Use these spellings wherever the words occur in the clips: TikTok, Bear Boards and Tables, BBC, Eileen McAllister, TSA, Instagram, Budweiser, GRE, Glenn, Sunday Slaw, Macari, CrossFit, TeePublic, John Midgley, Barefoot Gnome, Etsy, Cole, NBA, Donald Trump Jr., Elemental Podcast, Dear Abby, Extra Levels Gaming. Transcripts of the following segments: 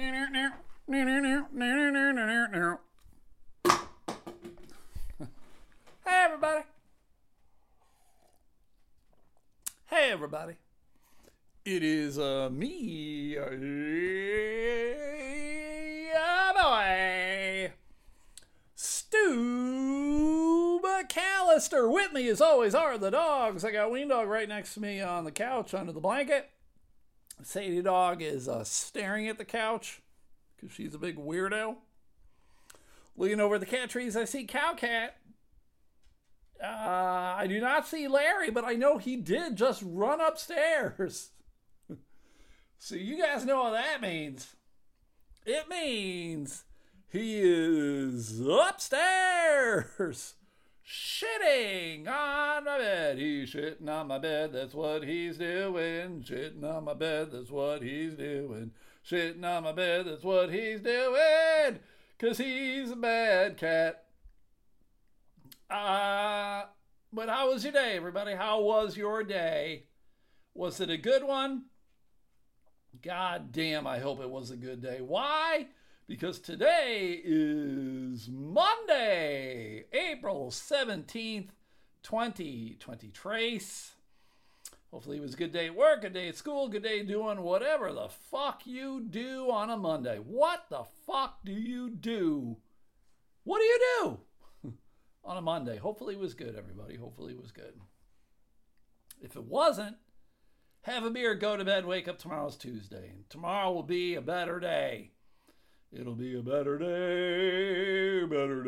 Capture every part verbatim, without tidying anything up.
Hey, everybody. Hey, everybody. It is uh, me, uh, boy, Stu McAllister. With me, as always, are the dogs. I got Ween Dog right next to me on the couch under the blanket. Sadie Dog is uh, staring at the couch because she's a big weirdo. Looking over the cat trees, I see Cow Cat. Uh, I do not see Larry, but I know he did just run upstairs. So you guys know what that means. It means he is upstairs. Shitting on my bed. He's shitting on my bed. That's what he's doing. Shitting on my bed. That's what he's doing. Shitting on my bed. That's what he's doing. Because he's a bad cat. Uh, but how was your day, everybody? How was your day? Was it a good one? God damn, I hope it was a good day. Why? Because today is Monday, April seventeenth, twenty twenty. Trace. Hopefully it was a good day at work, a day at school, a good day doing whatever the fuck you do on a Monday. What the fuck do you do? What do you do on a Monday? Hopefully it was good, everybody. Hopefully it was good. If it wasn't, have a beer, go to bed, wake up. Tomorrow's Tuesday. And tomorrow will be a better day. It'll be a better day, better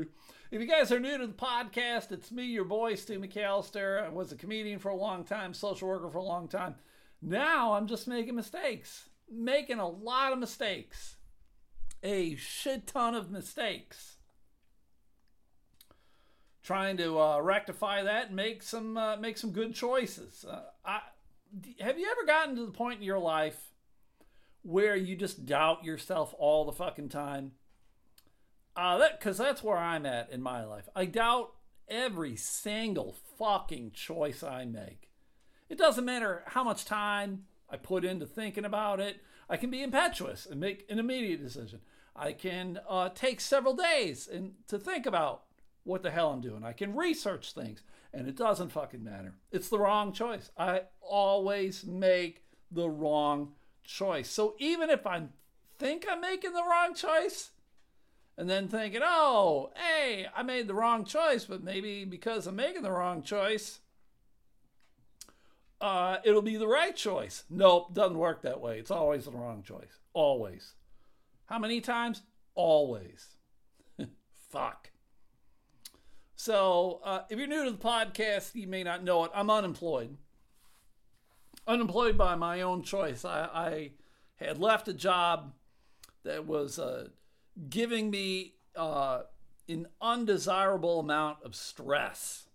day. If you guys are new to the podcast, it's me, your boy, Stu McAllister. I was a comedian for a long time, social worker for a long time. Now I'm just making mistakes. Making a lot of mistakes. A shit ton of mistakes. Trying to uh, rectify that and make some, uh, make some good choices. Uh, I, have you ever gotten to the point in your life where you just doubt yourself all the fucking time? Uh, that, 'cause that's where I'm at in my life. I doubt every single fucking choice I make. It doesn't matter how much time I put into thinking about it. I can be impetuous and make an immediate decision. I can uh, take several days and to think about what the hell I'm doing. I can research things, and it doesn't fucking matter. It's the wrong choice. I always make the wrong choice. choice. So even if I think I'm making the wrong choice and then thinking, oh, hey, I made the wrong choice, but maybe because I'm making the wrong choice, uh, it'll be the right choice. Nope, doesn't work that way. It's always the wrong choice. Always. How many times? Always. Fuck. So uh, if you're new to the podcast, you may not know it. I'm unemployed. Unemployed by my own choice. I, I had left a job that was uh, giving me uh, an undesirable amount of stress.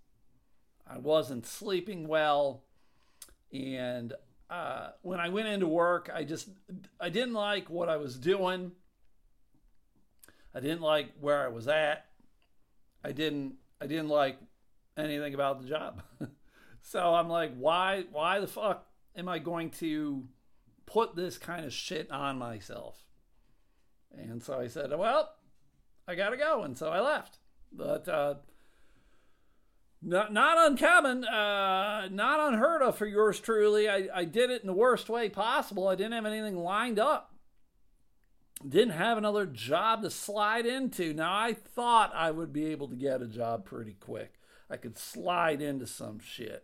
I wasn't sleeping well, and uh, when I went into work, I just I didn't like what I was doing. I didn't like where I was at. I didn't I didn't like anything about the job. So I'm like, why why the fuck am I going to put this kind of shit on myself? And so I said, well, I got to go. And so I left. But uh, not, not uncommon, uh, not unheard of for yours truly. I, I did it in the worst way possible. I didn't have anything lined up. Didn't have another job to slide into. Now, I thought I would be able to get a job pretty quick. I could slide into some shit.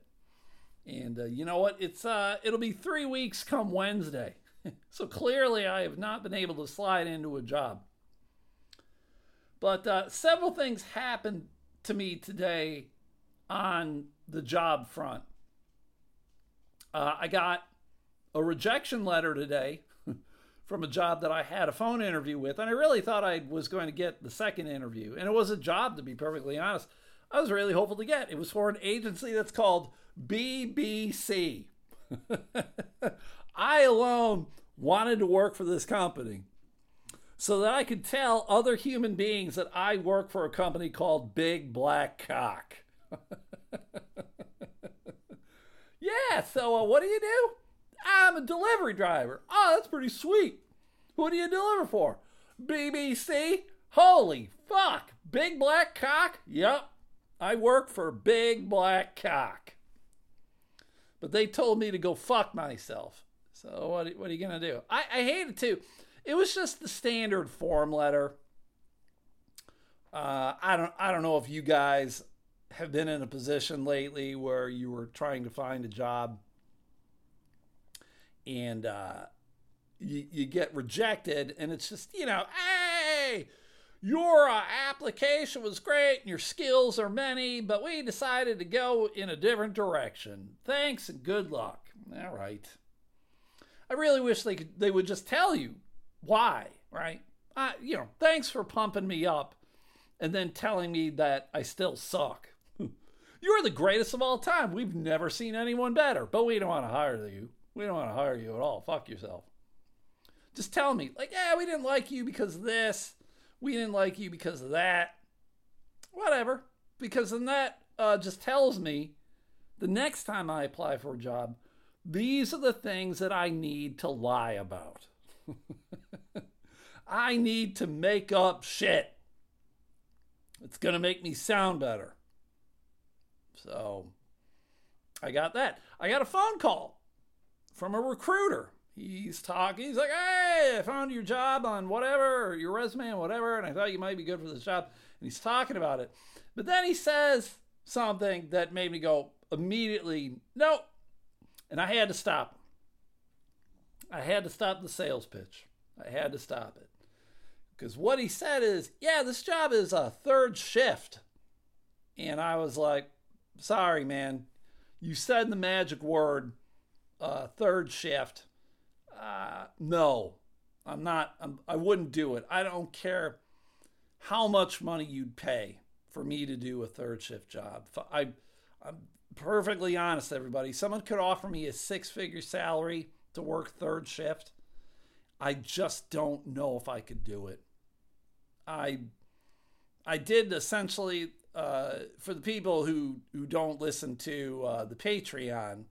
And uh, you know what? It's uh, it'll be three weeks come Wednesday. So clearly I have not been able to slide into a job. But uh, several things happened to me today on the job front. Uh, I got a rejection letter today from a job that I had a phone interview with. And I really thought I was going to get the second interview. And it was a job, to be perfectly honest, I was really hopeful to get. It was for an agency that's called B B C. I alone wanted to work for this company so that I could tell other human beings that I work for a company called Big Black Cock. Yeah, so uh, what do you do? I'm a delivery driver. Oh, that's pretty sweet. Who do you deliver for? B B C? Holy fuck! Big Black Cock? Yep, I work for Big Black Cock. But they told me to go fuck myself. So what, what are you going to do? I, I hate it too. It was just the standard form letter. Uh, I don't I don't know if you guys have been in a position lately where you were trying to find a job and uh, you, you get rejected, and it's just, you know, hey, your uh, application was great and your skills are many, but we decided to go in a different direction. Thanks and good luck. All right. I really wish they could, they would just tell you why, right? Uh, you know, thanks for pumping me up and then telling me that I still suck. You're the greatest of all time. We've never seen anyone better, but we don't want to hire you. We don't want to hire you at all. Fuck yourself. Just tell me, like, yeah, we didn't like you because of this. We didn't like you because of that. Whatever. Because then that uh, just tells me the next time I apply for a job, these are the things that I need to lie about. I need to make up shit. It's going to make me sound better. So I got that. I got a phone call from a recruiter. He's talking. He's like, hey, I found your job on whatever, or your resume on whatever, and I thought you might be good for this job. And he's talking about it. But then he says something that made me go immediately, nope. And I had to stop him. I had to stop the sales pitch. I had to stop it. Because what he said is, yeah, this job is a third shift. And I was like, sorry, man. You said the magic word, uh, third shift. Uh, no, I'm not. I'm, I wouldn't do it. I don't care how much money you'd pay for me to do a third shift job. I, I'm perfectly honest, everybody. Someone could offer me a six-figure salary to work third shift. I just don't know if I could do it. I I did essentially, uh, for the people who, who don't listen to uh, the Patreon,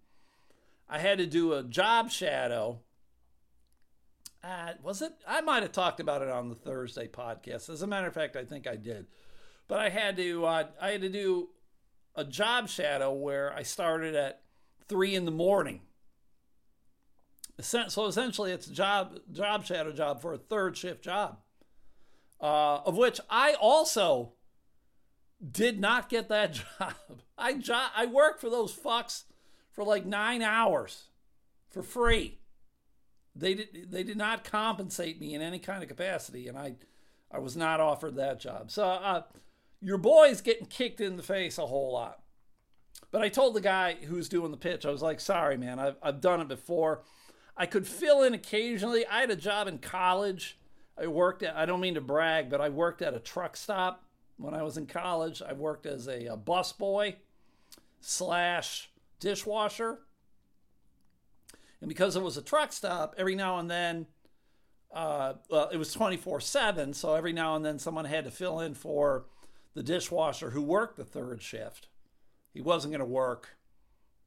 I had to do a job shadow. Uh, was it? I might have talked about it on the Thursday podcast. As a matter of fact, I think I did. But I had to uh, I had to do a job shadow where I started at three in the morning. So essentially, it's a job, job shadow job for a third shift job, uh, of which I also did not get that job. I job, I worked for those fucks for like nine hours for free. They did they did not compensate me in any kind of capacity, and I I was not offered that job. So uh, your boy's getting kicked in the face a whole lot. But I told the guy who's doing the pitch, I was like, sorry, man, I've I've done it before. I could fill in occasionally. I had a job in college. I worked at, I don't mean to brag, but I worked at a truck stop when I was in college. I worked as a, a busboy slash dishwasher. And because it was a truck stop, every now and then, uh, well, it was twenty-four seven. So every now and then someone had to fill in for the dishwasher who worked the third shift. He wasn't going to work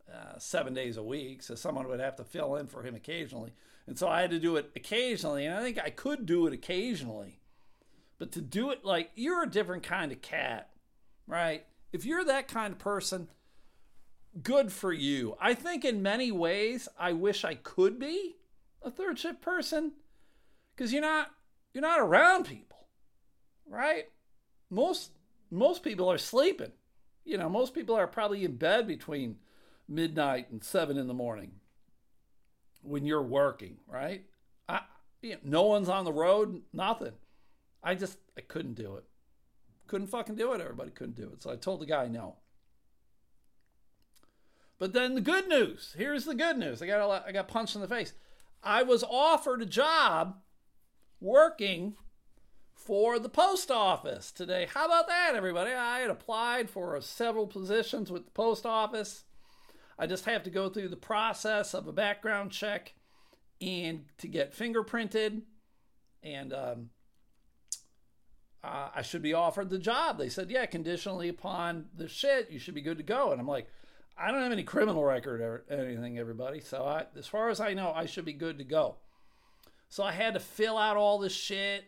Uh, seven days a week, so someone would have to fill in for him occasionally. And so I had to do it occasionally, and I think I could do it occasionally. But to do it, like, you're a different kind of cat, right? If you're that kind of person, good for you. I think in many ways, I wish I could be a third shift person, because you're not you're not around people, right? Most most people are sleeping. You know, most people are probably in bed between midnight and seven in the morning when you're working, right? I, you know, no one's on the road, nothing. I just, I couldn't do it. Couldn't fucking do it. Everybody couldn't do it. So I told the guy no. But then the good news, here's the good news. I got, a lot, I got punched in the face. I was offered a job working for the post office today. How about that, everybody? I had applied for several positions with the post office. I just have to go through the process of a background check and to get fingerprinted, and um, uh, I should be offered the job. They said, yeah, conditionally upon the shit, you should be good to go. And I'm like, I don't have any criminal record or anything, everybody. So I, as far as I know, I should be good to go. So I had to fill out all this shit.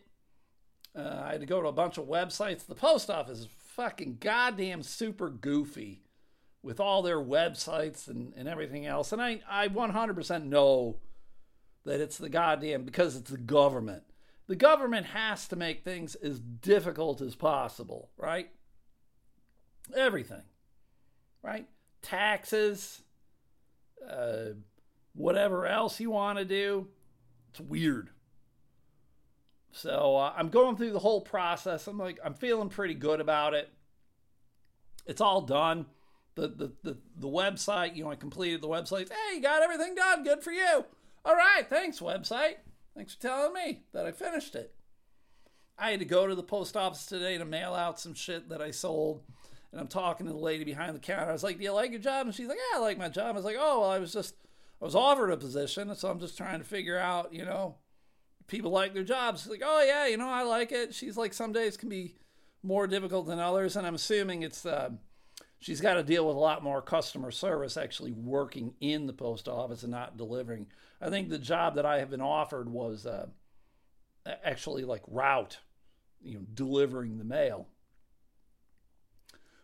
Uh, I had to go to a bunch of websites. The post office is fucking goddamn super goofy with all their websites and, and everything else. And I, I one hundred percent know that it's the goddamn, because it's the government. The government has to make things as difficult as possible, right? Everything, right? Taxes, uh, whatever else you want to do. It's weird. So uh, I'm going through the whole process. I'm like, I'm feeling pretty good about it. It's all done. The, the, the, the website, you know, I completed the website. Hey, you got everything done. Good for you. All right. Thanks, website. Thanks for telling me that I finished it. I had to go to the post office today to mail out some shit that I sold. And I'm talking to the lady behind the counter. I was like, do you like your job? And she's like, yeah, I like my job. I was like, oh, well, I was just, I was offered a position. So I'm just trying to figure out, you know, people like their jobs. She's like, oh, yeah, you know, I like it. She's like, some days can be more difficult than others. And I'm assuming it's, uh, she's got to deal with a lot more customer service actually working in the post office and not delivering. I think the job that I have been offered was uh, actually like route, you know, delivering the mail.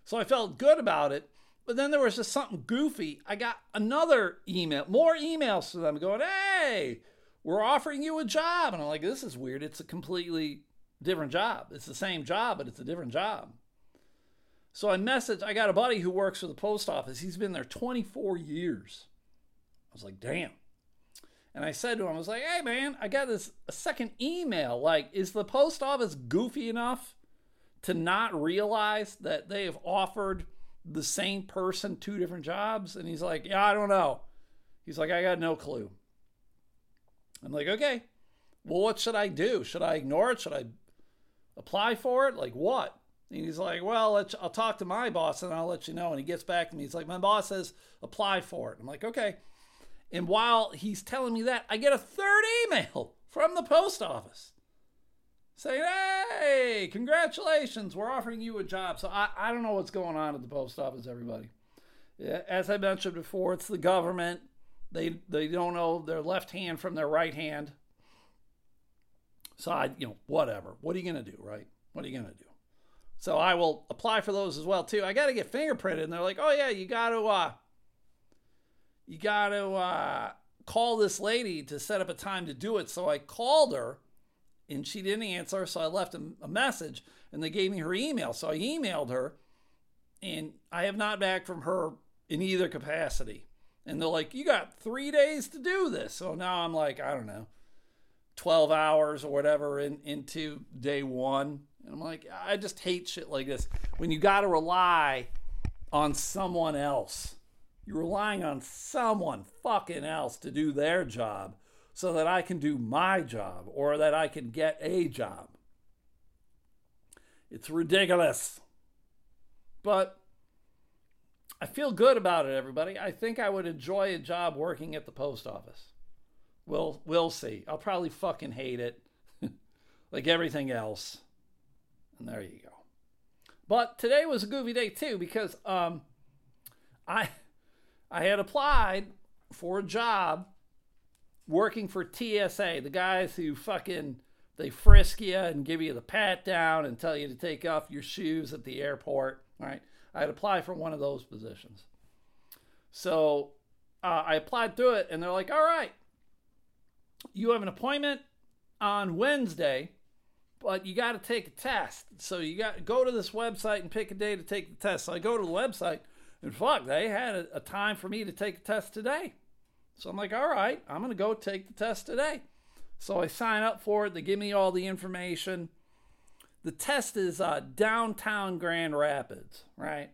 So I felt good about it, but then there was just something goofy. I got another email, more emails to them going, hey, we're offering you a job. And I'm like, this is weird. It's a completely different job. It's the same job, but it's a different job. So I messaged, I got a buddy who works for the post office. He's been there twenty-four years. I was like, damn. And I said to him, I was like, hey, man, I got this a second email. Like, is the post office goofy enough to not realize that they have offered the same person two different jobs? And he's like, yeah, I don't know. He's like, I got no clue. I'm like, okay, well, what should I do? Should I ignore it? Should I apply for it? Like, what? And he's like, well, let's, I'll talk to my boss and I'll let you know. And he gets back to me. He's like, my boss says, apply for it. I'm like, okay. And while he's telling me that, I get a third email from the post office saying, hey, congratulations, we're offering you a job. So I, I don't know what's going on at the post office, everybody. As I mentioned before, it's the government. They they don't know their left hand from their right hand. So I, you know, whatever. What are you going to do, right? What are you going to do? So I will apply for those as well, too. I got to get fingerprinted. And they're like, oh, yeah, you got to uh, you got to uh, call this lady to set up a time to do it. So I called her, and she didn't answer. So I left a, a message, and they gave me her email. So I emailed her, and I have not back from her in either capacity. And they're like, you got three days to do this. So now I'm like, I don't know, twelve hours or whatever in, into day one. And I'm like, I just hate shit like this. When you got to rely on someone else, you're relying on someone fucking else to do their job so that I can do my job or that I can get a job. It's ridiculous. But I feel good about it, everybody. I think I would enjoy a job working at the post office. We'll, we'll see. I'll probably fucking hate it like everything else. And there you go. But today was a goofy day too because um, I I had applied for a job working for T S A, the guys who fucking, they frisk you and give you the pat down and tell you to take off your shoes at the airport, right? I had applied for one of those positions. So uh, I applied through it and they're like, all right, you have an appointment on Wednesday, but you got to take a test. So you got to go to this website and pick a day to take the test. So I go to the website and fuck, they had a, a time for me to take a test today. So I'm like, all right, I'm going to go take the test today. So I sign up for it. They give me all the information. The test is uh, downtown Grand Rapids, right?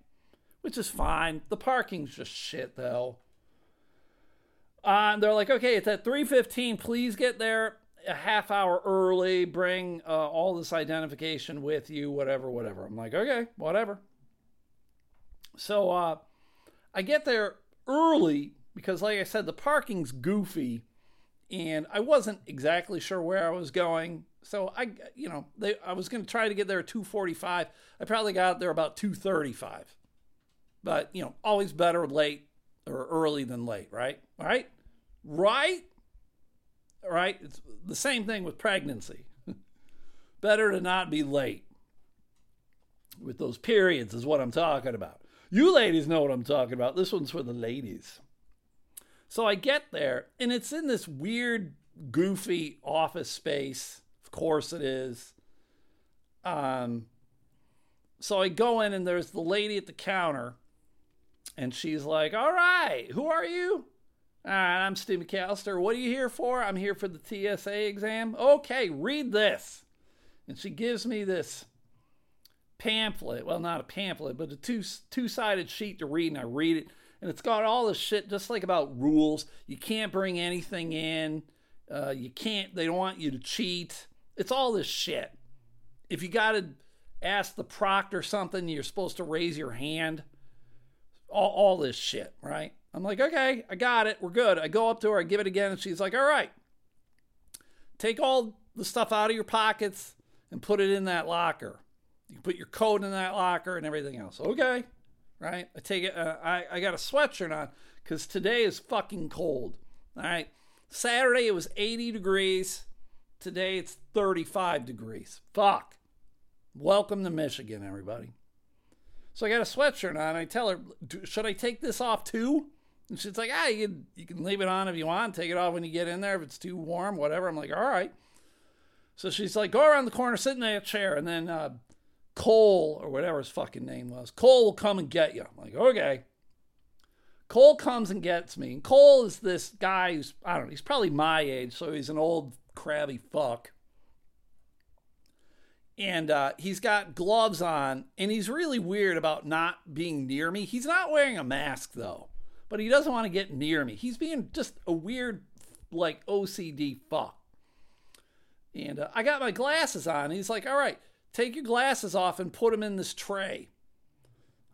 Which is fine. The parking's just shit though. Uh, and they're like, okay, it's at three fifteen. Please get there a half hour early, bring uh, all this identification with you, whatever, whatever. I'm like, okay, whatever. So uh, I get there early because, like I said, the parking's goofy and I wasn't exactly sure where I was going. So I, you know, they, I was going to try to get there at two forty-five. I probably got there about two thirty-five, but you know, always better late or early than late, right? All right. Right. right? It's the same thing with pregnancy. Better to not be late with those periods is what I'm talking about. You ladies know what I'm talking about. This one's for the ladies. So I get there, and it's in this weird, goofy office space. Of course it is. Um, so I go in, and there's the lady at the counter, and she's like, all right, who are you? All right, I'm Stu McAllister. What are you here for? I'm here for the T S A exam. Okay, read this. And she gives me this pamphlet. Well, not a pamphlet, but a two, two-sided sheet to read, and I read it. And it's got all this shit just like about rules. You can't bring anything in. Uh, you can't, they don't want you to cheat. It's all this shit. If you got to ask the proctor something, you're supposed to raise your hand. All, all this shit, right? I'm like, okay, I got it. We're good. I go up to her. I give it again. And she's like, all right, take all the stuff out of your pockets and put it in that locker. You can put your coat in that locker and everything else. Okay. Right? I take it. Uh, I, I got a sweatshirt on because today is fucking cold. All right. Saturday it was eighty degrees. Today it's thirty-five degrees. Fuck. Welcome to Michigan, everybody. So I got a sweatshirt on. I tell her, should I take this off too? And she's like, ah, you can, you can leave it on if you want. Take it off when you get in there. If it's too warm, whatever. I'm like, all right. So she's like, go around the corner, sit in that chair. And then uh, Cole, or whatever his fucking name was, Cole will come and get you. I'm like, okay. Cole comes and gets me. And Cole is this guy who's, I don't know, he's probably my age. So he's an old crabby fuck. And uh, he's got gloves on, and he's really weird about not being near me. He's not wearing a mask, though, but he doesn't want to get near me. He's being just a weird, like, O C D fuck. And uh, I got my glasses on. He's like, all right, take your glasses off and put them in this tray.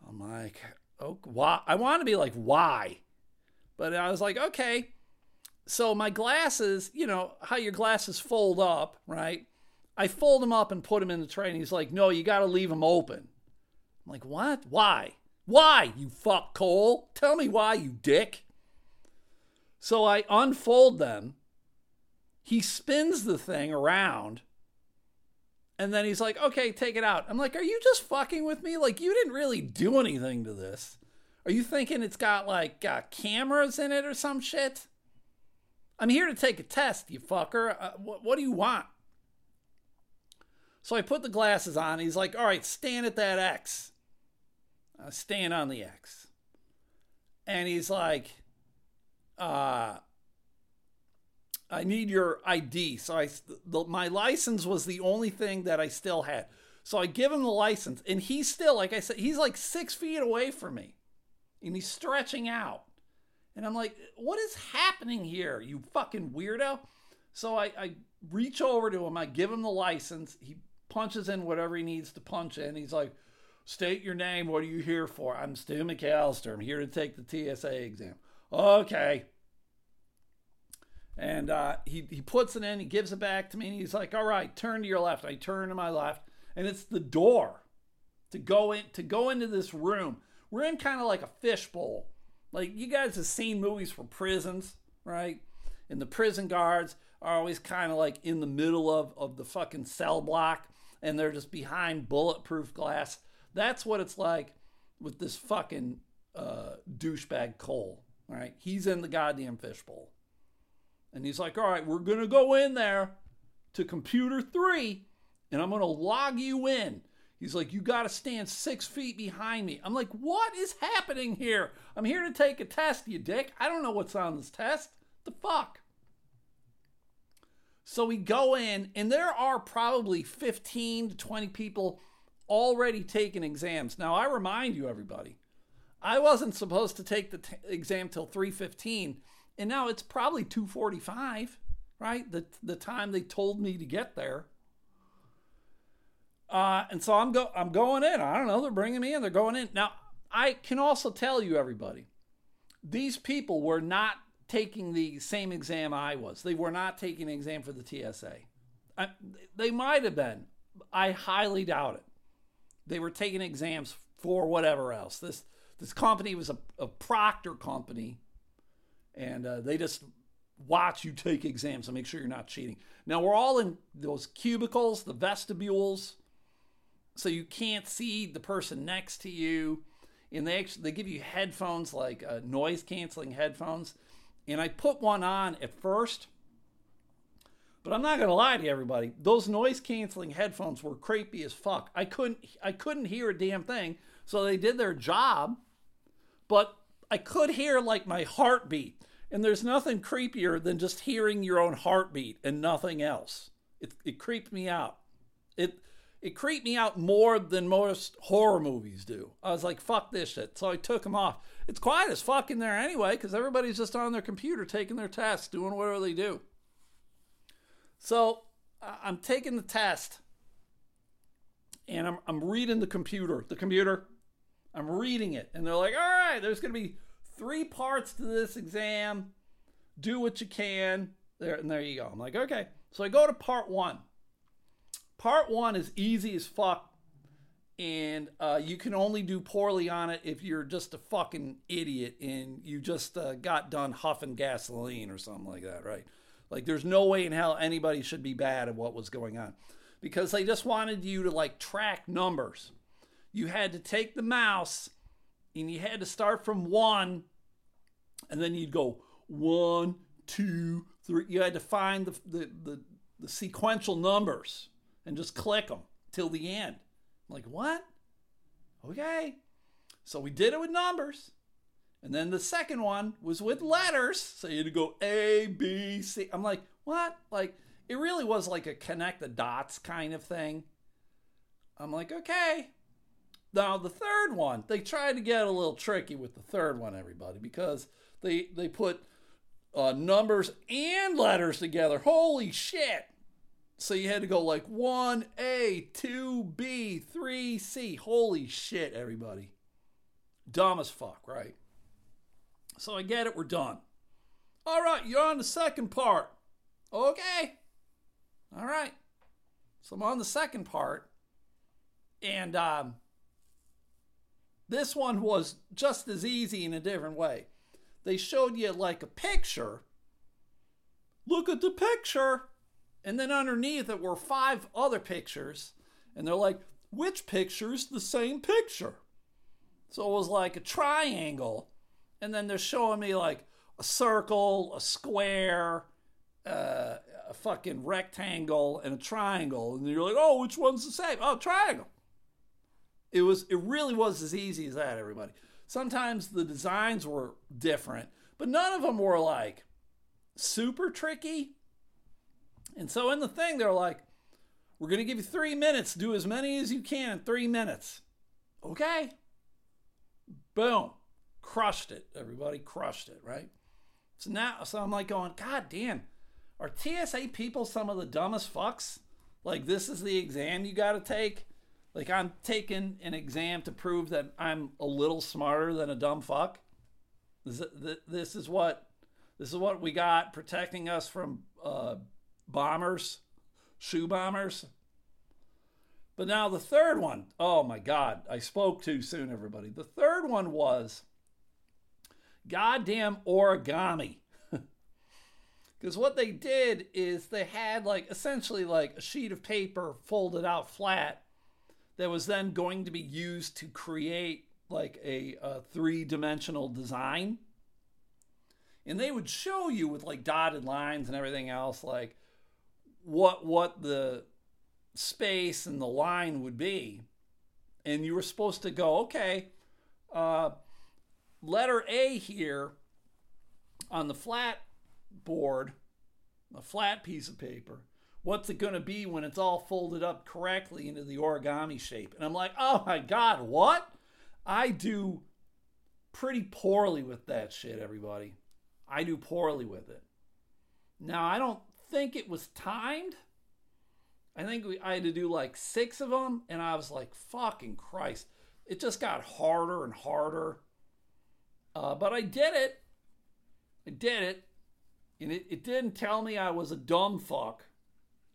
I'm like, oh, why? I want to be like, why? But I was like, okay. So my glasses, you know, how your glasses fold up, right? I fold them up and put them in the tray, and he's like, no, you got to leave them open. I'm like, what? Why? Why, you fuck, Cole? Tell me why, you dick. So I unfold them. He spins the thing around, and then he's like, okay, take it out. I'm like, are you just fucking with me? Like, you didn't really do anything to this. Are you thinking it's got, like, uh, cameras in it or some shit? I'm here to take a test, you fucker. Uh, wh- what do you want? So I put the glasses on. He's like, all right, stand at that X. I stand on the X. And he's like, uh, I need your I D. So I, the, my license was the only thing that I still had. So I give him the license. And he's still, like I said, he's like six feet away from me. And he's stretching out. And I'm like, what is happening here, you fucking weirdo? So I, I reach over to him. I give him the license. He punches in whatever he needs to punch in. He's like, state your name. What are you here for? I'm Stu McAllister. I'm here to take the T S A exam. Okay. And uh, he, he puts it in. He gives it back to me. And he's like, all right, turn to your left. I turn to my left. And it's the door to go in to go into this room. We're in kind of like a fishbowl. Like, you guys have seen movies for prisons, right? And the prison guards are always kind of like in the middle of, of the fucking cell block, and they're just behind bulletproof glass. That's what it's like with this fucking uh, douchebag Cole, right? He's in the goddamn fishbowl. And he's like, all right, we're going to go in there to computer three, and I'm going to log you in. He's like, you got to stand six feet behind me. I'm like, what is happening here? I'm here to take a test, you dick. I don't know what's on this test. The fuck? So we go in, and there are probably fifteen to twenty people already taking exams. Now, I remind you, everybody, I wasn't supposed to take the t- exam till three fifteen, and now it's probably two forty-five, right? The the time they told me to get there. Uh, and so I'm go I'm going in. I don't know. They're bringing me in. They're going in. Now, I can also tell you, everybody, these people were not taking the same exam I was. They were not taking an exam for the T S A. I, they might have been. I highly doubt it. They were taking exams for whatever else. This this company was a, a proctor company, and uh, they just watch you take exams and make sure you're not cheating. Now, we're all in those cubicles, the vestibules, so you can't see the person next to you. And they actually, they give you headphones, like uh, noise-canceling headphones. And I put one on at first, but I'm not going to lie to everybody. Those noise-canceling headphones were creepy as fuck. I couldn't, I couldn't hear a damn thing, so they did their job. But I could hear, like, my heartbeat. And there's nothing creepier than just hearing your own heartbeat and nothing else. It, it creeped me out. It... It creeped me out more than most horror movies do. I was like, fuck this shit. So I took them off. It's quiet as fuck in there anyway, because everybody's just on their computer taking their tests, doing whatever they do. So I'm taking the test, and I'm I'm reading the computer. The computer, I'm reading it. And they're like, all right, there's going to be three parts to this exam. Do what you can. There, and there you go. I'm like, okay. So I go to part one. Part one is easy as fuck, and uh, you can only do poorly on it if you're just a fucking idiot and you just uh, got done huffing gasoline or something like that, right? Like, there's no way in hell anybody should be bad at what was going on, because they just wanted you to, like, track numbers. You had to take the mouse, and you had to start from one, and then you'd go one, two, three. You had to find the the the, the sequential numbers. And just click them till the end. I'm like, what? Okay. So we did it with numbers. And then the second one was with letters. So you had to go A, B, C. I'm like, what? Like, it really was like a connect the dots kind of thing. I'm like, okay. Now the third one, they tried to get a little tricky with the third one, everybody, because they they put uh, numbers and letters together. Holy shit. So you had to go like one A, two B, three C. Holy shit, everybody. Dumb as fuck, right? So I get it, we're done. All right, you're on the second part. Okay. All right. So I'm on the second part. And um, this one was just as easy in a different way. They showed you like a picture. Look at the picture. And then underneath it were five other pictures. And they're like, which picture's the same picture? So it was like a triangle. And then they're showing me like a circle, a square, uh, a fucking rectangle, and a triangle. And you're like, oh, which one's the same? Oh, triangle. It was, it really was as easy as that, everybody. Sometimes the designs were different, but none of them were like super tricky. And so in the thing, they're like, we're going to give you three minutes. Do as many as you can in three minutes. Okay. Boom. Crushed it. Everybody crushed it, right? So now, so I'm like going, God damn, are T S A people some of the dumbest fucks? Like, this is the exam you got to take? Like, I'm taking an exam to prove that I'm a little smarter than a dumb fuck? This is what, this is what we got protecting us from, uh, bombers, shoe bombers. But now the third one, oh my God, I spoke too soon, everybody. The third one was goddamn origami. Because what they did is they had like essentially like a sheet of paper folded out flat that was then going to be used to create like a, a three-dimensional design. And they would show you with like dotted lines and everything else, like, what what the space and the line would be. And you were supposed to go, okay, uh, letter A here on the flat board, a flat piece of paper, what's it going to be when it's all folded up correctly into the origami shape? And I'm like, oh my God, what? I do pretty poorly with that shit, everybody. I do poorly with it. Now, I don't think it was timed. I think we, I had to do like six of them, and I was like, fucking Christ. It just got harder and harder. Uh, but I did it. I did it. And it, it didn't tell me I was a dumb fuck.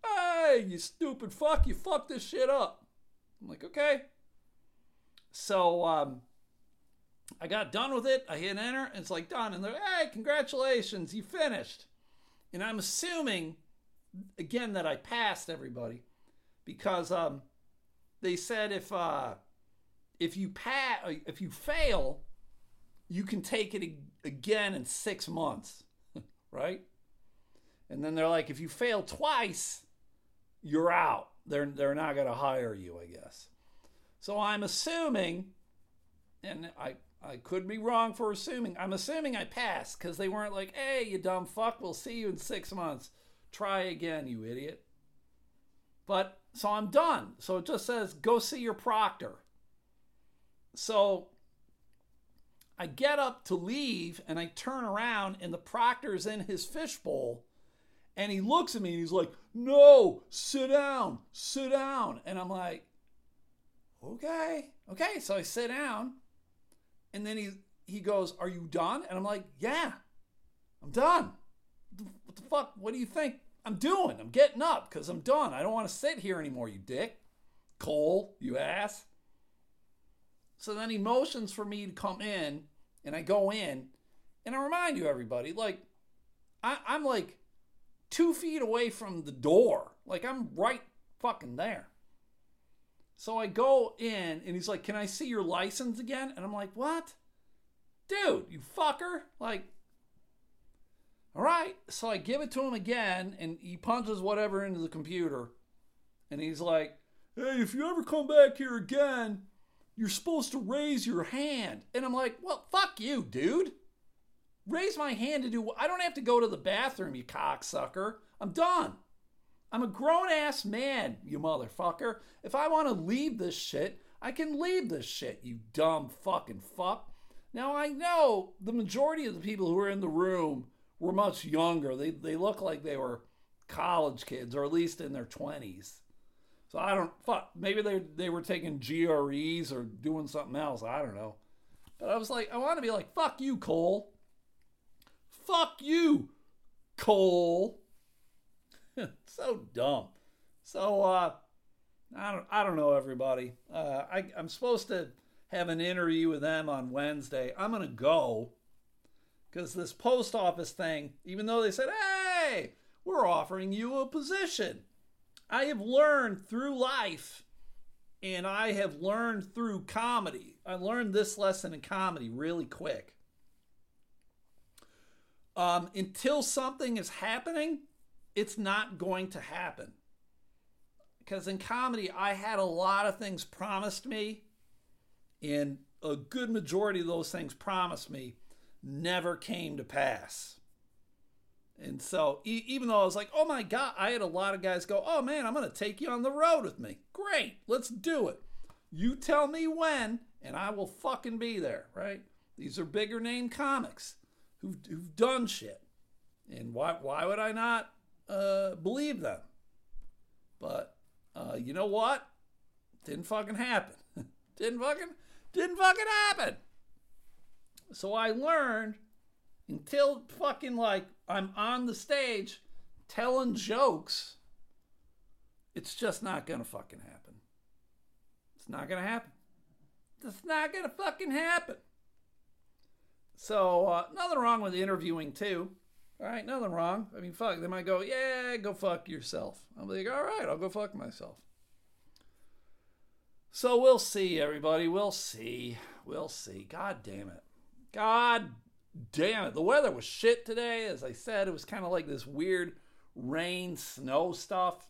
Hey, you stupid fuck, you fucked this shit up. I'm like, okay. So, um, I got done with it. I hit enter, and it's like done. And they're, hey, congratulations, you finished. And I'm assuming, again, that I passed everybody because um, they said if uh, if you pass, if you fail, you can take it again in six months, right? And then they're like, if you fail twice, you're out. They're they're not going to hire you, I guess. So I'm assuming, and I, I could be wrong for assuming, I'm assuming I passed because they weren't like, hey, you dumb fuck, we'll see you in six months. Try again, you idiot. But, so I'm done. So it just says, go see your proctor. So I get up to leave and I turn around and the proctor's in his fishbowl and he looks at me and he's like, no, sit down, sit down. And I'm like, okay, okay. So I sit down and then he, he goes, are you done? And I'm like, yeah, I'm done. What the fuck? What do you think I'm doing? I'm getting up because I'm done. I don't want to sit here anymore, you dick. Cole, you ass. So then he motions for me to come in, and I go in, and I remind you, everybody, like, I, I'm like two feet away from the door. Like, I'm right fucking there. So I go in, and he's like, can I see your license again? And I'm like, what? Dude, you fucker. Like, all right. So I give it to him again, and he punches whatever into the computer, and he's like, hey, if you ever come back here again, you're supposed to raise your hand. And I'm like, well, fuck you, dude. Raise my hand to do what? I don't have to go to the bathroom, you cocksucker. I'm done. I'm a grown-ass man, you motherfucker. If I want to leave this shit, I can leave this shit, you dumb fucking fuck. Now, I know the majority of the people who were in the room were much younger. They, they look like they were college kids, or at least in their twenties. So I don't, fuck, maybe they they were taking G R Es or doing something else. I don't know. But I was like, I want to be like, fuck you, Cole. Fuck you, Cole. So dumb. So, uh, I don't I don't know, everybody. Uh, I, I'm supposed to have an interview with them on Wednesday. I'm going to go. Because this post office thing, even though they said, hey, we're offering you a position. I have learned through life, and I have learned through comedy. I learned this lesson in comedy really quick. Um, until something is happening, it's not going to happen. Because in comedy, I had a lot of things promised me, and a good majority of those things promised me never came to pass. And so even though I was like, oh my God, I had a lot of guys go, oh man, I'm going to take you on the road with me. Great. Let's do it. You tell me when, and I will fucking be there. Right. These are bigger name comics who've, who've done shit. And why, why would I not uh, believe them? But uh, you know what? Didn't fucking happen. didn't fucking, didn't fucking happen. So I learned until fucking like, I'm on the stage telling jokes. It's just not going to fucking happen. It's not going to happen. It's not going to fucking happen. So uh, nothing wrong with interviewing too. All right, nothing wrong. I mean, fuck, they might go, yeah, go fuck yourself. I'm like, all right, I'll go fuck myself. So we'll see, everybody. We'll see. We'll see. God damn it. God damn it. Damn it. The weather was shit today. As I said, it was kind of like this weird rain, snow stuff,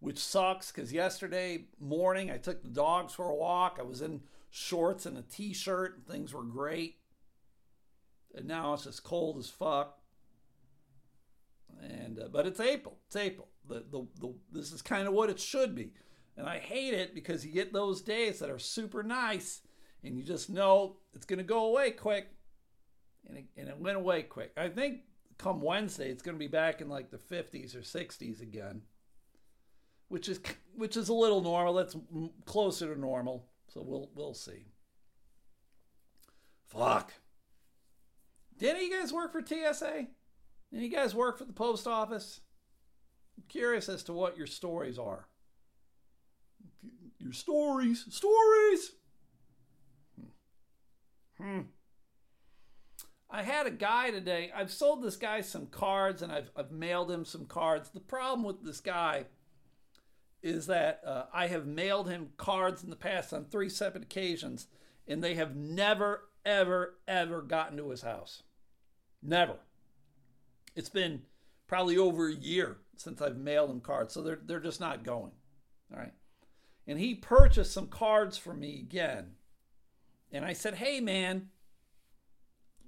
which sucks because yesterday morning I took the dogs for a walk. I was in shorts and a t-shirt and things were great. And now it's just cold as fuck. And uh, but it's April. It's April. The, the, the, this is kind of what it should be. And I hate it because you get those days that are super nice and you just know it's going to go away quick. And it, and it went away quick. I think come Wednesday, it's going to be back in like the fifties or sixties again, which is which is a little normal. That's closer to normal. So we'll we'll see. Fuck. Did any of you guys work for T S A? Did you guys work for the post office? I'm curious as to what your stories are. Your stories, stories. Hmm. hmm. I had a guy today. I've sold this guy some cards, and I've I've mailed him some cards. The problem with this guy is that uh, I have mailed him cards in the past on three separate occasions, and they have never, ever, ever gotten to his house. Never. It's been probably over a year since I've mailed him cards, so they're they're just not going. All right. And he purchased some cards for me again. And I said, hey, man,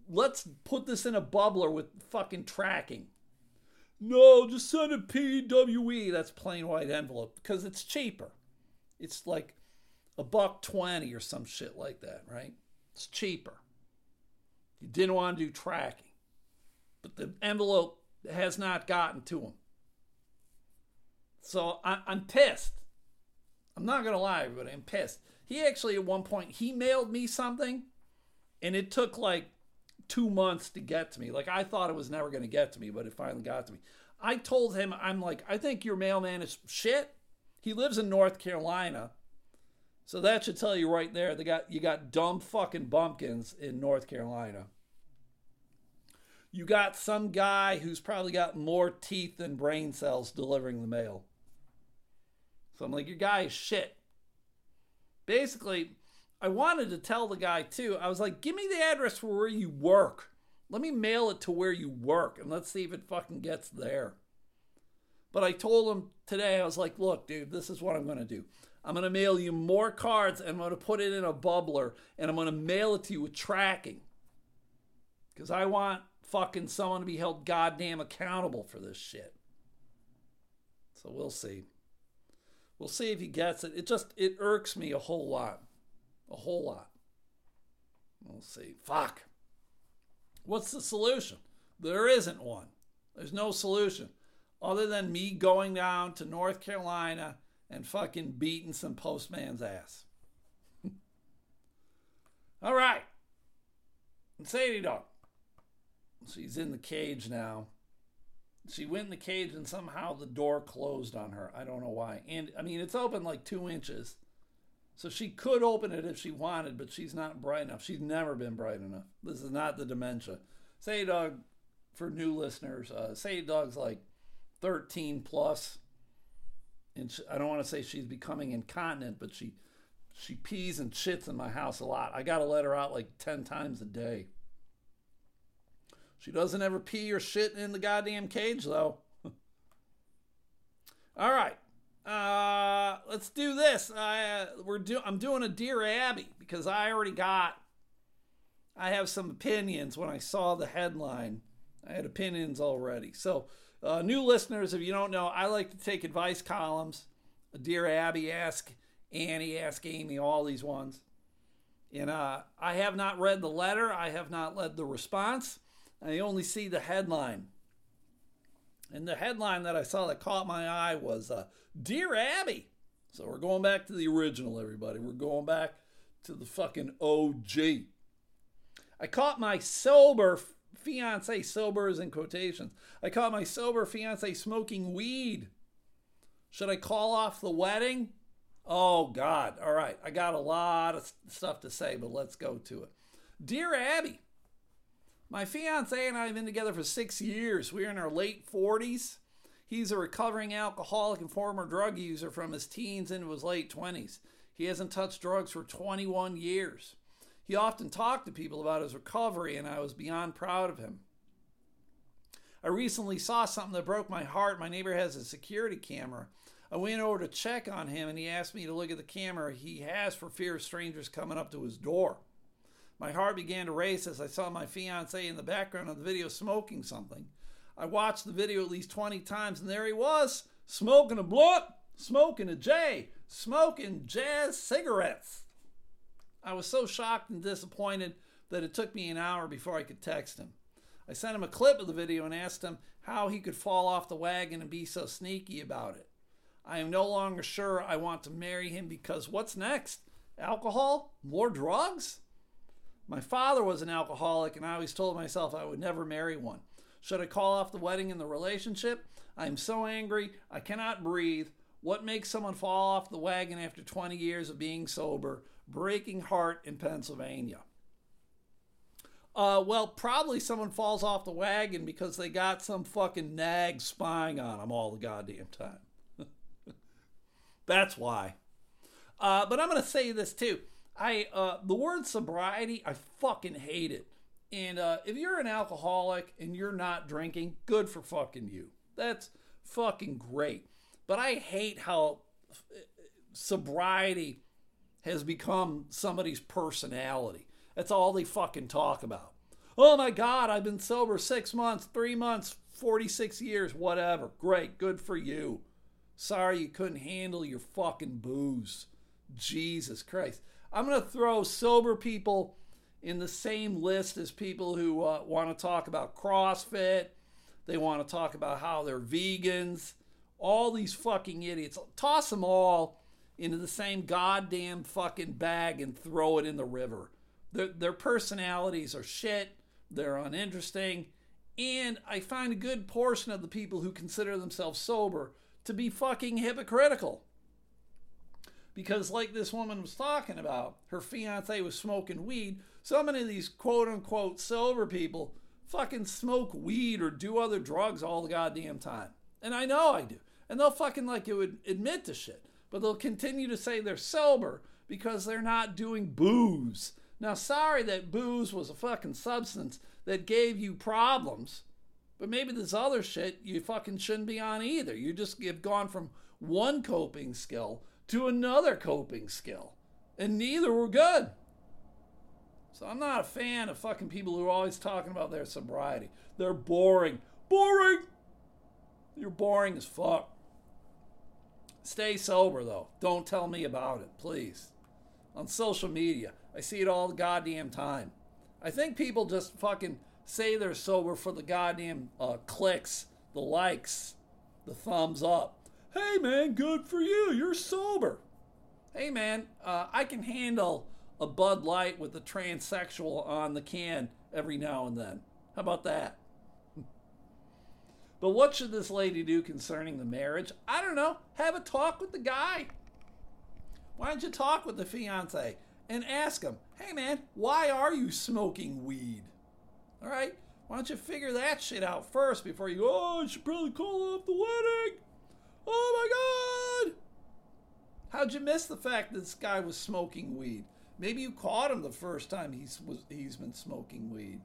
let's put this in a bubbler with fucking tracking. No, just send a P W E. That's plain white envelope, because it's cheaper. It's like a buck twenty or some shit like that, right? It's cheaper. You didn't want to do tracking. But the envelope has not gotten to him. So I, I'm pissed. I'm not going to lie, everybody. I'm pissed. He actually, at one point, he mailed me something, and it took like two months to get to me. Like, I thought it was never going to get to me, but it finally got to me. I told him, I'm like, I think your mailman is shit. He lives in North Carolina. So that should tell you right there, they got you got dumb fucking bumpkins in North Carolina. You got some guy who's probably got more teeth than brain cells delivering the mail. So I'm like, your guy is shit. Basically, I wanted to tell the guy, too. I was like, give me the address for where you work. Let me mail it to where you work, and let's see if it fucking gets there. But I told him today, I was like, look, dude, this is what I'm going to do. I'm going to mail you more cards, and I'm going to put it in a bubbler, and I'm going to mail it to you with tracking. Because I want fucking someone to be held goddamn accountable for this shit. So we'll see. We'll see if he gets it. It just, it irks me a whole lot. A whole lot. We'll see. Fuck. What's the solution? There isn't one. There's no solution. Other than me going down to North Carolina and fucking beating some postman's ass. All right. And Sadie Dog. She's in the cage now. She went in the cage and somehow the door closed on her. I don't know why. And, I mean, it's open like two inches. So she could open it if she wanted, but she's not bright enough. She's never been bright enough. This is not the dementia. Sadie Dog, for new listeners, uh, Sadie Dog's like thirteen plus. And she, I don't want to say she's becoming incontinent, but she she pees and shits in my house a lot. I got to let her out like ten times a day. She doesn't ever pee or shit in the goddamn cage, though. All right. Uh, let's do this. I, uh, we're do, I'm doing a Dear Abby because I already got, I have some opinions when I saw the headline. I had opinions already. So uh, new listeners, if you don't know, I like to take advice columns. Dear Abby, Ask Annie, Ask Amy, all these ones. And uh, I have not read the letter. I have not read the response. I only see the headline. And the headline that I saw that caught my eye was uh, Dear Abby. So we're going back to the original, everybody. We're going back to the fucking O G. I caught my sober fiance, sober is in quotations. I caught my sober fiance smoking weed. Should I call off the wedding? Oh, God. All right. I got a lot of stuff to say, but let's go to it. Dear Abby. My fiance and I have been together for six years. We're in our late forties. He's a recovering alcoholic and former drug user from his teens into his late twenties. He hasn't touched drugs for twenty-one years. He often talked to people about his recovery, and I was beyond proud of him. I recently saw something that broke my heart. My neighbor has a security camera. I went over to check on him, and he asked me to look at the camera he has for fear of strangers coming up to his door. My heart began to race as I saw my fiancé in the background of the video smoking something. I watched the video at least twenty times, and there he was, smoking a blunt, smoking a J, smoking jazz cigarettes. I was so shocked and disappointed that it took me an hour before I could text him. I sent him a clip of the video and asked him how he could fall off the wagon and be so sneaky about it. I am no longer sure I want to marry him because what's next? Alcohol? More drugs? My father was an alcoholic, and I always told myself I would never marry one. Should I call off the wedding and the relationship? I am so angry. I cannot breathe. What makes someone fall off the wagon after twenty years of being sober? Breaking heart in Pennsylvania. Uh, well, probably someone falls off the wagon because they got some fucking nag spying on them all the goddamn time. That's why. Uh, but I'm going to say this too. I uh, the word sobriety, I fucking hate it. And uh, if you're an alcoholic and you're not drinking, good for fucking you. That's fucking great. But I hate how sobriety has become somebody's personality. That's all they fucking talk about. Oh my God, I've been sober six months, three months, forty-six years, whatever. Great, good for you. Sorry you couldn't handle your fucking booze. Jesus Christ. I'm going to throw sober people in the same list as people who uh, want to talk about CrossFit. They want to talk about how they're vegans. All these fucking idiots. Toss them all into the same goddamn fucking bag and throw it in the river. Their, their personalities are shit. They're uninteresting. And I find a good portion of the people who consider themselves sober to be fucking hypocritical. Because like this woman was talking about, her fiance was smoking weed. So many of these quote-unquote sober people fucking smoke weed or do other drugs all the goddamn time. And I know I do. And they'll fucking like you would admit to shit. But they'll continue to say they're sober because they're not doing booze. Now, sorry that booze was a fucking substance that gave you problems, but maybe this other shit you fucking shouldn't be on either. You just have gone from one coping skill to another coping skill, and neither were good. So I'm not a fan of fucking people who are always talking about their sobriety. They're boring. Boring! You're boring as fuck. Stay sober, though. Don't tell me about it, please. On social media, I see it all the goddamn time. I think people just fucking say they're sober for the goddamn uh, clicks, the likes, the thumbs up. Hey, man, good for you. You're sober. Hey, man, uh, I can handle a Bud Light with a transsexual on the can every now and then. How about that? But what should this lady do concerning the marriage? I don't know. Have a talk with the guy. Why don't you talk with the fiancé? And ask them, hey man, why are you smoking weed? All right? Why don't you figure that shit out first before you go, oh, I should probably call off the wedding. Oh my God. How'd you miss the fact that this guy was smoking weed? Maybe you caught him the first time he's, was, he's been smoking weed.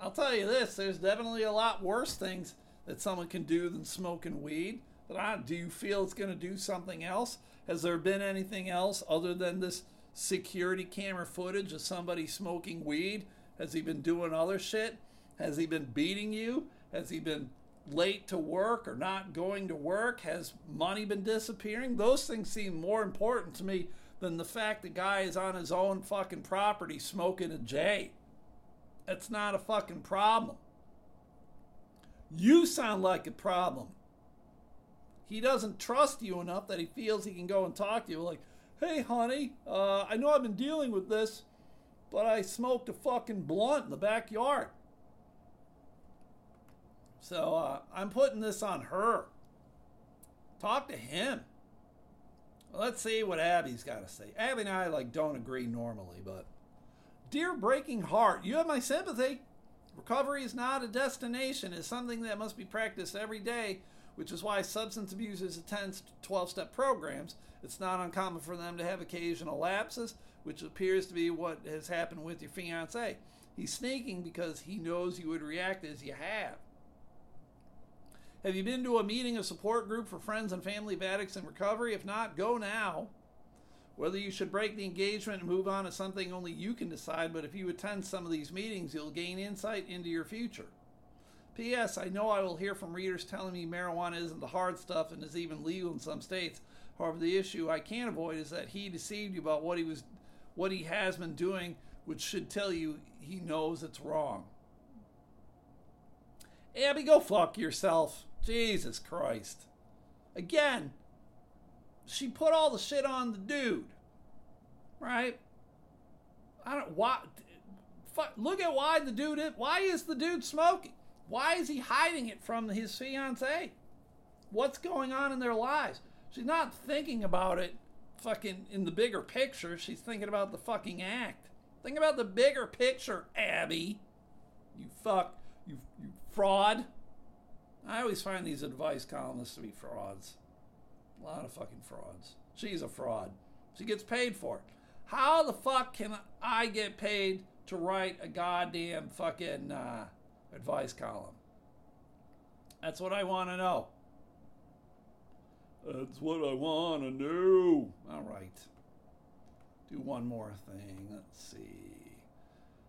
I'll tell you this, there's definitely a lot worse things that someone can do than smoking weed. But I, do you feel it's going to do something else? Has there been anything else other than this security camera footage of somebody smoking weed? Has he been doing other shit? Has he been beating you? Has he been late to work or not going to work? Has money been disappearing? Those things seem more important to me than the fact the guy is on his own fucking property smoking a J. That's not a fucking problem. You sound like a problem. He doesn't trust you enough that he feels he can go and talk to you like, hey, honey, uh, I know I've been dealing with this, but I smoked a fucking blunt in the backyard. So uh, I'm putting this on her. Talk to him. Well, let's see what Abby's got to say. Abby and I, like, don't agree normally, but... Dear Breaking Heart, you have my sympathy. Recovery is not a destination. It's something that must be practiced every day, which is why substance abusers attend twelve-step programs. It's not uncommon for them to have occasional lapses, which appears to be what has happened with your fiancé. He's sneaking because he knows you would react as you have. Have you been to a meeting, a support group for friends and family of addicts in recovery? If not, go now. Whether you should break the engagement and move on is something only you can decide, but if you attend some of these meetings, you'll gain insight into your future. P S. I know I will hear from readers telling me marijuana isn't the hard stuff and is even legal in some states. However, the issue I can't avoid is that he deceived you about what he was, what he has been doing, which should tell you he knows it's wrong. Abby, go fuck yourself. Jesus Christ. Again, she put all the shit on the dude. Right? I don't... Why, fuck, look at why the dude is... Why is the dude smoking? Why is he hiding it from his fiancée? What's going on in their lives? She's not thinking about it fucking in the bigger picture. She's thinking about the fucking act. Think about the bigger picture, Abby. You fuck. You, you fraud. I always find these advice columnists to be frauds. A lot of fucking frauds. She's a fraud. She gets paid for it. How the fuck can I get paid to write a goddamn fucking uh, advice column? That's what I want to know. That's what I want to know. All right. Do one more thing. Let's see.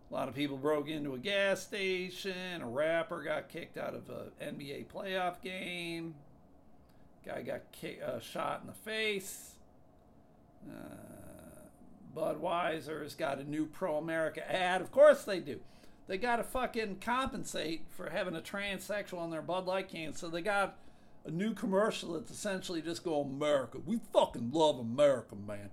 A lot of people broke into a gas station. A rapper got kicked out of an N B A playoff game. Guy got ki- uh, shot in the face. Uh, Budweiser's got a new pro-America ad. Of course they do. They got to fucking compensate for having a transsexual on their Bud Light can. So they got a new commercial that's essentially just going, America. We fucking love America, man.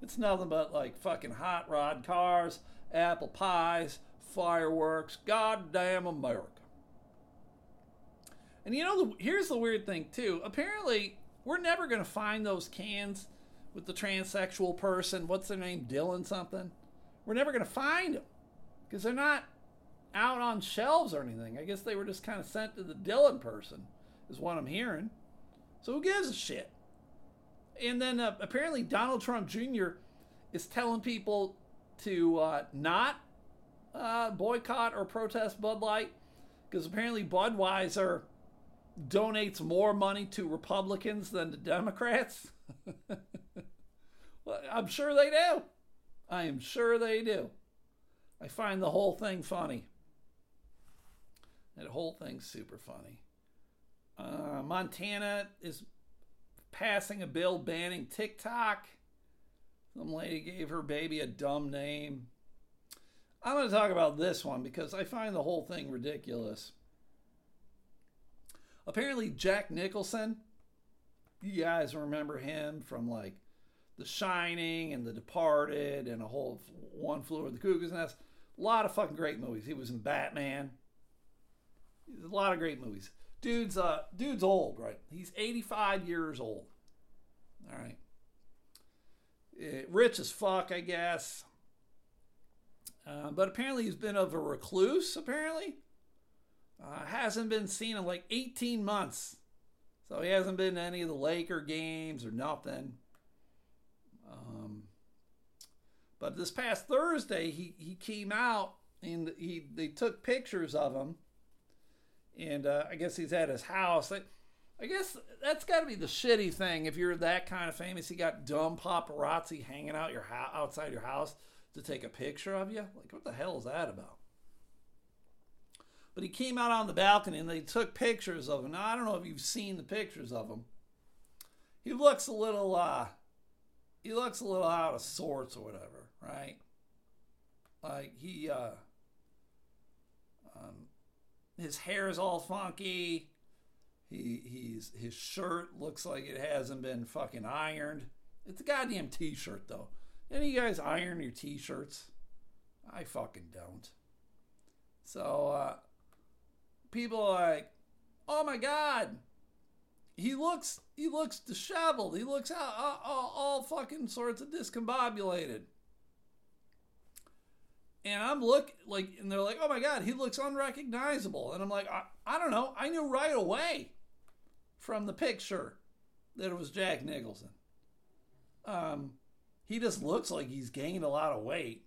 It's nothing but like fucking hot rod cars, apple pies, fireworks, goddamn America. And you know, here's the weird thing too. Apparently, we're never going to find those cans with the transsexual person. What's their name? Dylan something. We're never going to find them because they're not out on shelves or anything. I guess they were just kind of sent to the Dylan person is what I'm hearing. So who gives a shit? And then uh, apparently Donald Trump Junior is telling people to uh, not uh, boycott or protest Bud Light because apparently Budweiser donates more money to Republicans than to Democrats. Well, I'm sure they do. I am sure they do. I find the whole thing funny. That whole thing's super funny. Uh, Montana is passing a bill banning TikTok. Some lady gave her baby a dumb name. I'm going to talk about this one because I find the whole thing ridiculous. Apparently, Jack Nicholson, you guys remember him from like The Shining and The Departed and a whole One Flew Over the Cuckoo's Nest. A lot of fucking great movies. He was in Batman. A lot of great movies. Dude's uh, dude's old, right? He's eighty-five years old. All right. Rich as fuck, I guess. Uh, but apparently he's been of a recluse, apparently. Uh, hasn't been seen in like eighteen months. So he hasn't been to any of the Laker games or nothing. Um, but this past Thursday, he, he came out and he they took pictures of him. And uh, I guess he's at his house. I, I guess that's got to be the shitty thing. If you're that kind of famous, you got dumb paparazzi hanging out your ho- outside your house to take a picture of you. Like, what the hell is that about? But he came out on the balcony and they took pictures of him. Now, I don't know if you've seen the pictures of him. He looks a little, uh, he looks a little out of sorts or whatever, right? Like he, uh, um. His hair is all funky. He he's his shirt looks like it hasn't been fucking ironed. It's a goddamn t-shirt though. Any of you guys iron your t-shirts? I fucking don't. So uh, people are like, oh my god, he looks he looks disheveled. He looks all, all, all fucking sorts of discombobulated. And I'm look like, and they're like, oh my God, he looks unrecognizable. And I'm like, I, I don't know. I knew right away from the picture that it was Jack Nicholson. Um, he just looks like he's gained a lot of weight,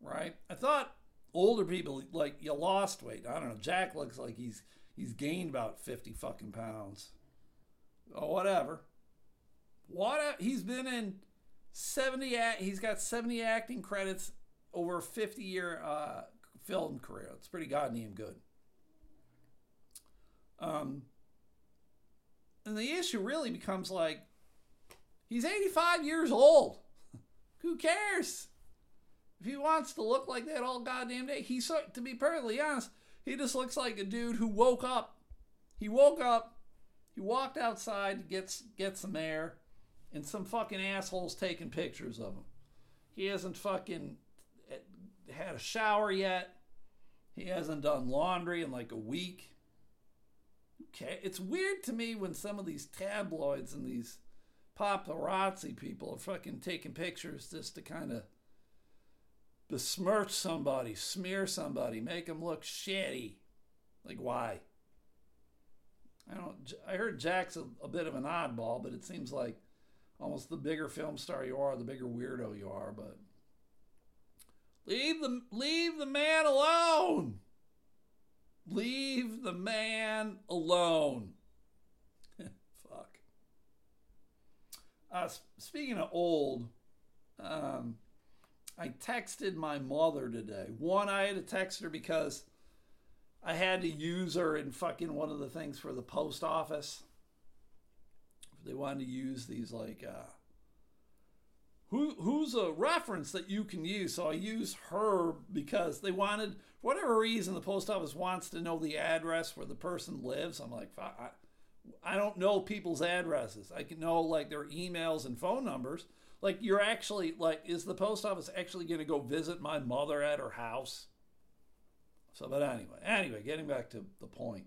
right? I thought older people, like you lost weight. I don't know. Jack looks like he's, he's gained about fifty fucking pounds. Oh, whatever. What? He's been in seventy, he's got seventy acting credits over a fifty-year uh, film career. It's pretty goddamn good. Um, and the issue really becomes like, he's eighty-five years old. Who cares? If he wants to look like that all goddamn day, he, to be perfectly honest, he just looks like a dude who woke up. He woke up, he walked outside to get, get some air, and some fucking assholes taking pictures of him. He hasn't fucking had a shower yet. He hasn't done laundry in like a week. Okay, it's weird to me when some of these tabloids and these paparazzi people are fucking taking pictures just to kind of besmirch somebody, smear somebody, make them look shitty. Like, why? I don't. I heard Jack's a, a bit of an oddball, but it seems like almost the bigger film star you are, the bigger weirdo you are. But leave the leave the man alone. Leave the man alone. Fuck. Uh, speaking of old, um, I texted my mother today. One, I had to text her because I had to use her in fucking one of the things for the post office. They wanted to use these like, uh, who who's a reference that you can use. So I used her because they wanted, for whatever reason, the post office wants to know the address where the person lives. I'm like, I, I don't know people's addresses. I can know like their emails and phone numbers. Like you're actually like, is the post office actually going to go visit my mother at her house? So, but anyway, anyway, getting back to the point.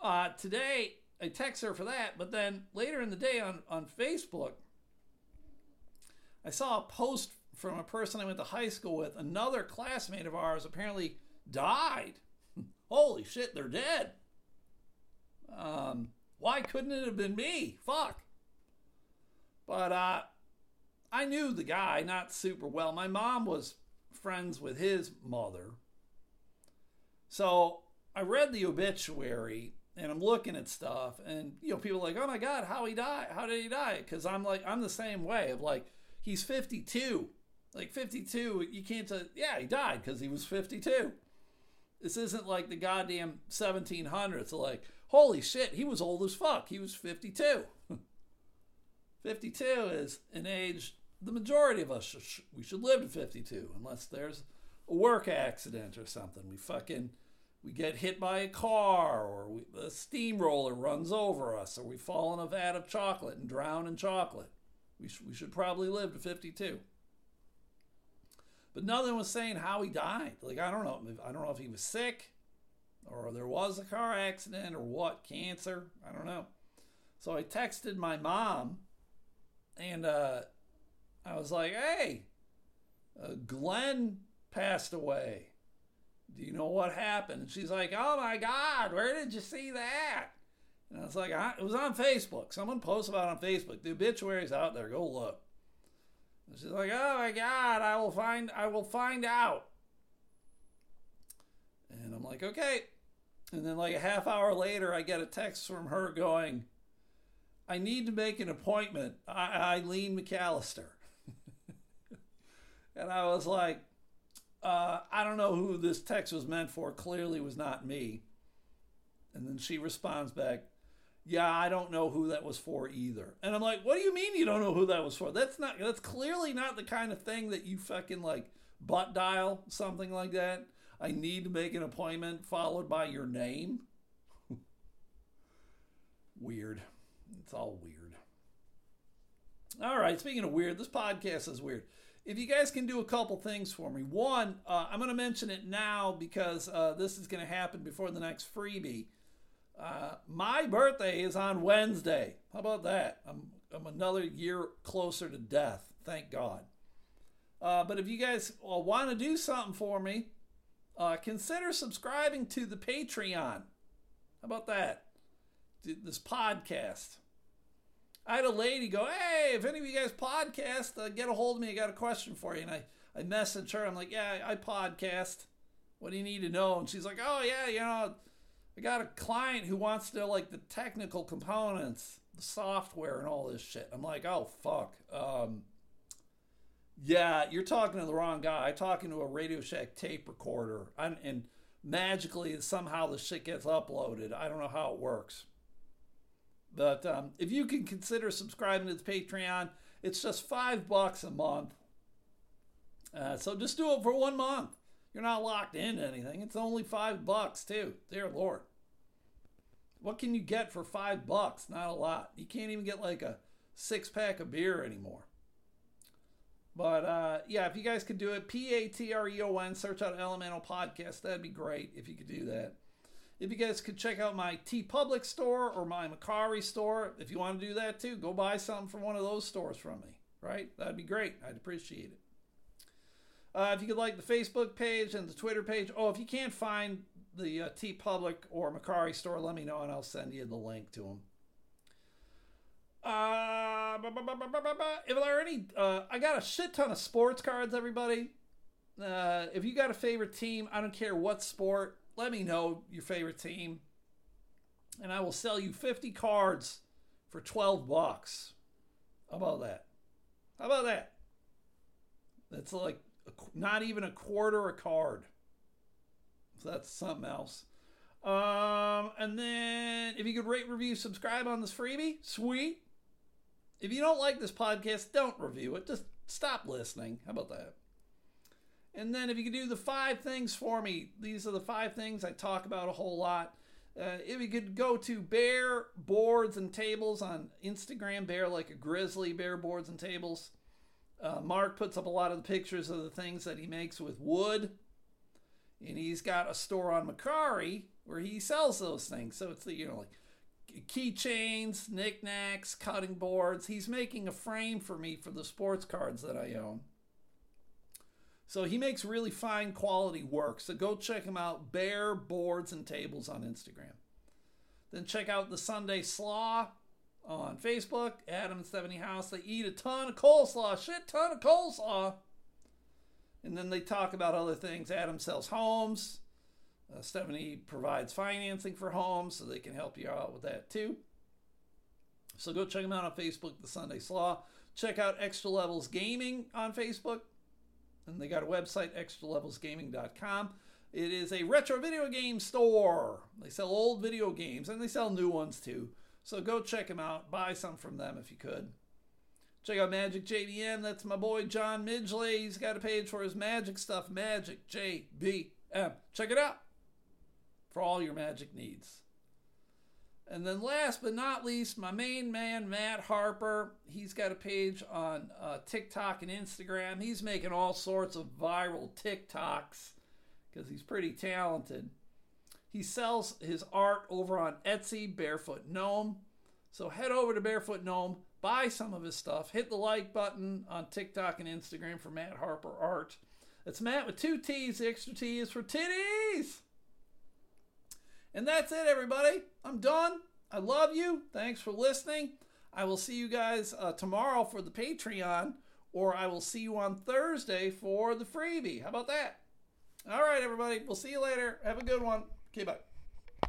Uh, today, I text her for that, but then later in the day on, on Facebook, I saw a post from a person I went to high school with. Another classmate of ours apparently died. Holy shit, they're dead. Um, why couldn't it have been me? Fuck. But uh, I knew the guy not super well. My mom was friends with his mother. So I read the obituary and I'm looking at stuff and, you know, people are like, oh my God, how he died? How did he die? Cause I'm like, I'm the same way of like, he's fifty-two, like fifty-two. You can't say, yeah, he died cause he was fifty-two. This isn't like the goddamn seventeen hundreds. So like, holy shit, he was old as fuck. He was fifty-two. fifty-two is an age the majority of us, should, we should live to fifty-two unless there's a work accident or something. We fucking... We get hit by a car or we, a steamroller runs over us or we fall in a vat of chocolate and drown in chocolate. We, sh- we should probably live to fifty-two. But nothing was saying how he died. Like, I don't know. I don't know if he was sick or there was a car accident or what, cancer. I don't know. So I texted my mom and uh, I was like, hey, uh, Glenn passed away. Do you know what happened? And she's like, oh my God, where did you see that? And I was like, I, it was on Facebook. Someone posted about it on Facebook. The obituary's out there. Go look. And she's like, oh my God, I will find, I will find out. And I'm like, okay. And then like a half hour later, I get a text from her going, I need to make an appointment. I- Eileen McAllister. And I was like, Uh, I don't know who this text was meant for. Clearly it was not me. And then she responds back, yeah, I don't know who that was for either. And I'm like, what do you mean you don't know who that was for? That's not, that's clearly not the kind of thing that you fucking like butt dial, something like that. I need to make an appointment followed by your name. Weird. It's all weird. All right. Speaking of weird, this podcast is weird. If you guys can do a couple things for me. One, uh, I'm going to mention it now because uh, this is going to happen before the next freebie. Uh, my birthday is on Wednesday. How about that? I'm, I'm another year closer to death. Thank God. Uh, but if you guys uh, want to do something for me, uh, consider subscribing to the Patreon. How about that? This podcast. I had a lady go, hey, if any of you guys podcast, uh, get a hold of me. I got a question for you. And I, I messaged her. I'm like, yeah, I podcast. What do you need to know? And she's like, oh, yeah, you know, I got a client who wants to know, like, the technical components, the software and all this shit. I'm like, oh, fuck. Um, yeah, you're talking to the wrong guy. I'm talking to a Radio Shack tape recorder. I'm, and magically, somehow the shit gets uploaded. I don't know how it works. But um, if you can consider subscribing to the Patreon, it's just five bucks a month. Uh, so just do it for one month. You're not locked into anything. It's only five bucks too. Dear Lord. What can you get for five bucks? Not a lot. You can't even get like a six pack of beer anymore. But uh, yeah, if you guys could do it, P A T R E O N, search out Elemental Podcast. That'd be great if you could do that. If you guys could check out my TeePublic store or my Macari store, if you want to do that too, go buy something from one of those stores from me, right? That'd be great. I'd appreciate it. Uh, if you could like the Facebook page and the Twitter page. Oh, if you can't find the uh, TeePublic or Macari store, let me know and I'll send you the link to them. Uh, bah, bah, bah, bah, bah, bah. If there are any, uh, I got a shit ton of sports cards, everybody. Uh, if you got a favorite team, I don't care what sport, let me know your favorite team. And I will sell you fifty cards for twelve bucks. How about that? How about that? That's like a, not even a quarter a card. So that's something else. Um, and then if you could rate, review, subscribe on this freebie, sweet. If you don't like this podcast, don't review it. Just stop listening. How about that? And then if you could do the five things for me, these are the five things I talk about a whole lot. Uh, if you could go to Bear Boards and Tables on Instagram, Bear like a grizzly, Bear Boards and Tables. Uh, Mark puts up a lot of the pictures of the things that he makes with wood. And he's got a store on Macari where he sells those things. So it's the, you know, like keychains, knickknacks, cutting boards. He's making a frame for me for the sports cards that I own. So he makes really fine quality work. So go check him out, Bear Boards and Tables on Instagram. Then check out the Sunday Slaw on Facebook, Adam and Stephanie House. They eat a ton of coleslaw, shit ton of coleslaw. And then they talk about other things. Adam sells homes. Uh, Stephanie provides financing for homes, so they can help you out with that too. So go check them out on Facebook, The Sunday Slaw. Check out Extra Levels Gaming on Facebook. And they got a website, extra levels gaming dot com. It is a retro video game store. They sell old video games, and they sell new ones too. So go check them out. Buy some from them if you could. Check out Magic J B M. That's my boy, John Midgley. He's got a page for his magic stuff, Magic J B M. Check it out for all your magic needs. And then last but not least, my main man, Matt Harper. He's got a page on uh, TikTok and Instagram. He's making all sorts of viral TikToks because he's pretty talented. He sells his art over on Etsy, Barefoot Gnome. So head over to Barefoot Gnome. Buy some of his stuff. Hit the like button on TikTok and Instagram for Matt Harper Art. It's Matt with two T's. The extra T is for titties. And that's it, everybody. I'm done. I love you. Thanks for listening. I will see you guys uh, tomorrow for the Patreon, or I will see you on Thursday for the freebie. How about that? All right, everybody. We'll see you later. Have a good one. Okay, bye.